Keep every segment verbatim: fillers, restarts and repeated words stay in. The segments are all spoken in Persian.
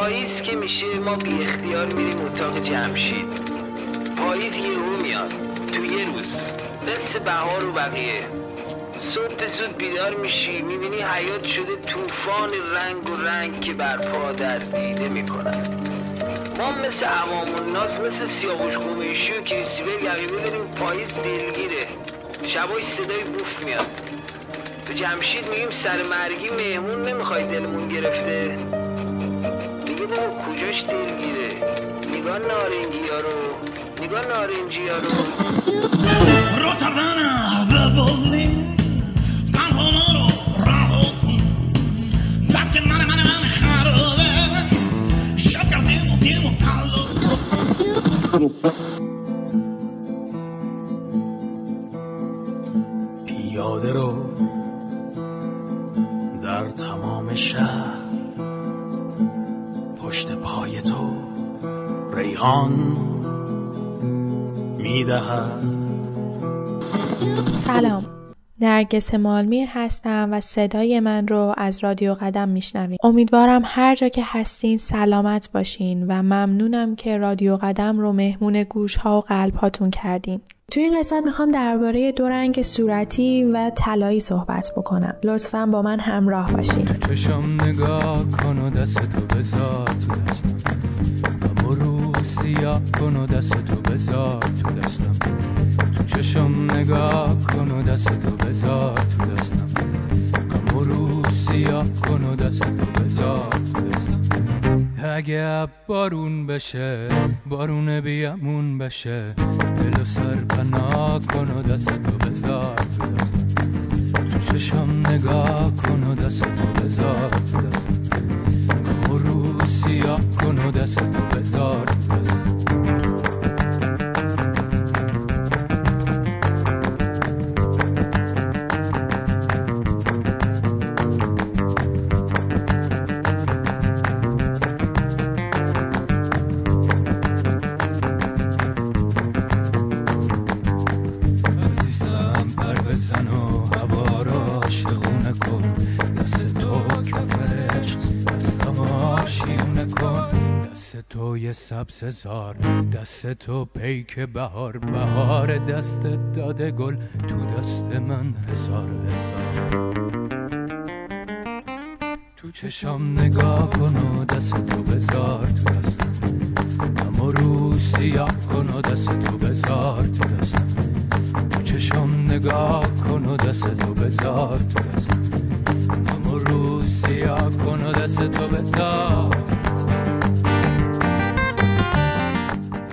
پاییز که میشه ما بی اختیار میریم اتاق جمشید. پاییز یه رو میاد تو یه روز، مثل بهار و بقیه. صبح زود بیدار میشی، میبینی حیات شده طوفان رنگ و رنگ که برپا در دیده میکنن. ما مثل عوام الناس، مثل سیاوش قمیشی و کریستیبر یقیبه داریم پاییز دلگیره. شبای صدای بوف میاد. تو جمشید میگیم سرمرگی مهمون، نمیخوای دلمون گرفته؟ میگه بابا کجاش دلگیره؟ نگاه نارنجی ها رو، نگاه نارنجی ها رو. روزرانه به بودی تنها ما رو رها کن، دفت من من من خرابه شب گردیم و دیم و تعلق. پیاده رو در تمام شهر، پشت پای تو ریحان میدهد. سلام، نرگس مالمیر هستم و صدای من رو از رادیو قدم میشنوید. امیدوارم هر جا که هستین سلامت باشین و ممنونم که رادیو قدم رو مهمون گوش ها و قلب هاتون کردین. توی این قسمت میخوام درباره دو رنگ صورتی و طلایی صحبت بکنم. لطفاً با من همراه باشین. چشم نگاه کن و دستتو بذار تو دستم، برو سیاه کن و دستتو بذار تو دستم. چشم نگاه کن و دستتو بذار تو دستم، برو سیاه کن و دستتو بذار تو دستم. اگه بارون بشه، بارون بیامون بشه، دلو سر پناه کن و دستتو بذار تو دستم. تو چشم نگاه کن و دستتو بذار تو دستم، برو سیاه کن و دستتو بذار تو دستم. سبز زار دست تو پیک بهار، بهار دست داده گل تو دست من هزار هزار. تو چشم نگاه کن و دست تو بذار تو دستم، اما رو سیاه کن و دست تو بذار تو دستم. تو چشم نگاه کن و دست تو بذار تو دستم، اما رو سیاه کن و دست تو بذار.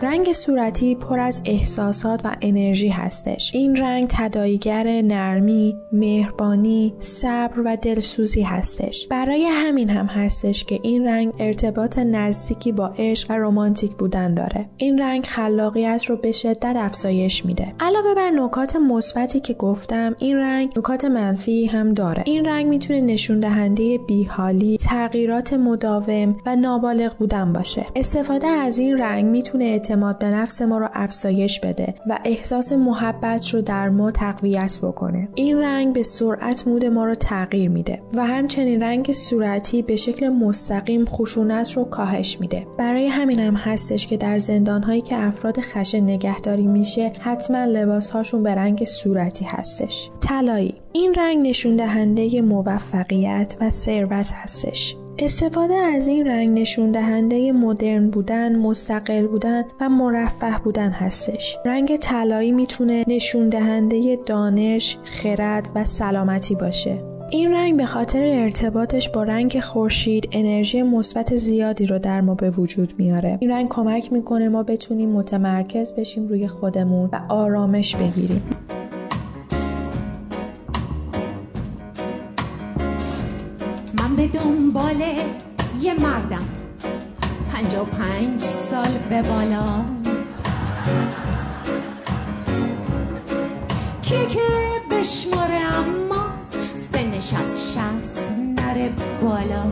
رنگ صورتی پر از احساسات و انرژی هستش. این رنگ تداعیگر نرمی، مهربانی، صبر و دلسوزی هستش. برای همین هم هستش که این رنگ ارتباط نزدیکی با عشق و رمانتیک بودن داره. این رنگ خلاقیت رو به شدت افزایش میده. علاوه بر نکات مثبتی که گفتم، این رنگ نکات منفی هم داره. این رنگ میتونه نشون دهنده بی‌حالی، تغییرات مداوم و نابالغ بودن باشه. استفاده از این رنگ میتونه اعتماد به نفس ما رو افزایش بده و احساس محبت رو در ما تقویت بکنه. این رنگ به سرعت مود ما رو تغییر میده و همچنین رنگ صورتی به شکل مستقیم خشونت رو کاهش میده. برای همین هم هستش که در زندان‌هایی که افراد خشن نگهداری میشه، حتما لباس‌هاشون به رنگ صورتی هستش. طلایی، این رنگ نشون دهنده موفقیت و ثروت هستش. استفاده از این رنگ نشون دهنده مدرن بودن، مستقل بودن و مرفه بودن هستش. رنگ طلایی میتونه نشون دهنده دانش، خرد و سلامتی باشه. این رنگ به خاطر ارتباطش با رنگ خورشید انرژی مثبت زیادی رو در ما به وجود میاره. این رنگ کمک میکنه ما بتونیم متمرکز بشیم روی خودمون و آرامش بگیریم. به دنبال یه مردم پنجاه و پنج سال به بالا که که بشماره، اما سنش از شصت نره بالا.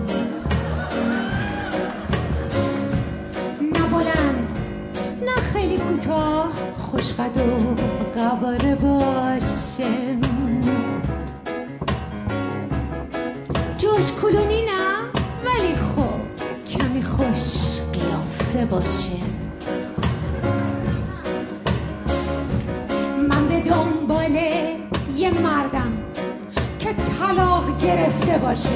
نه بلند نه خیلی کوتاه، خوشقد و قواره باشه. جوش کلونی نه، ولی خوب کمی خوب رفته باشه. من به دنبال یه مردم که طلاق گرفته باشه،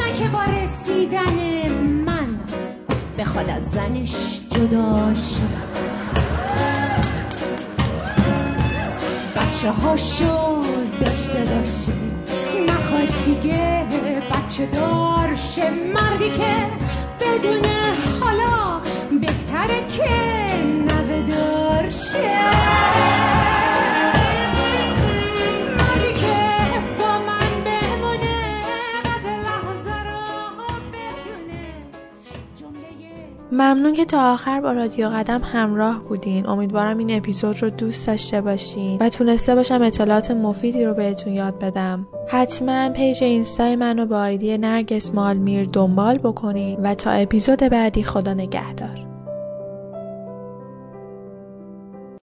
نه که با رسیدن من بخواد از زنش جدا شه. بچه هاشو داشته باشه، نخواد دیگه بچه دار شه. مردی که بدونه حالا بهتره که نودار شه، مردی که با من بمونه، لحظه را بدونه جمله. ممنون که تا آخر با رادیو قدم همراه بودین. امیدوارم این اپیزود رو دوست داشته باشین و تونسته باشم اطلاعات مفیدی رو بهتون یاد بدم. حتما پیج اینستای منو با آیدی نرگس مالمیر دنبال بکنین و تا اپیزود بعدی خدا نگهدار.